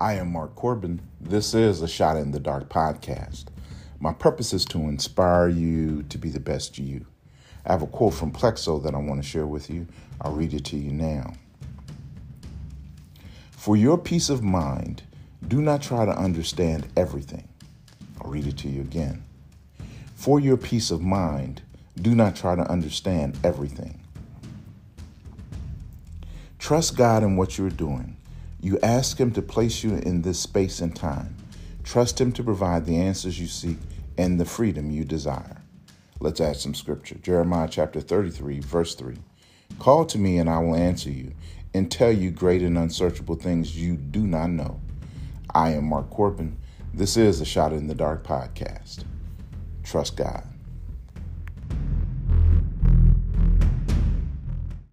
I am Mark Corbin. This is a Shot in the Dark podcast. My purpose is to inspire you to be the best you. I have a quote from Plexo that I want to share with you. I'll read it to you now. For your peace of mind, do not try to understand everything. I'll read it to you again. For your peace of mind, do not try to understand everything. Trust God in what you're doing. You ask Him to place you in this space and time. Trust Him to provide the answers you seek and the freedom you desire. Let's add some scripture. Jeremiah chapter 33, verse 3. Call to me and I will answer you and tell you great and unsearchable things you do not know. I am Mark Corbin. This is a Shot in the Dark podcast. Trust God.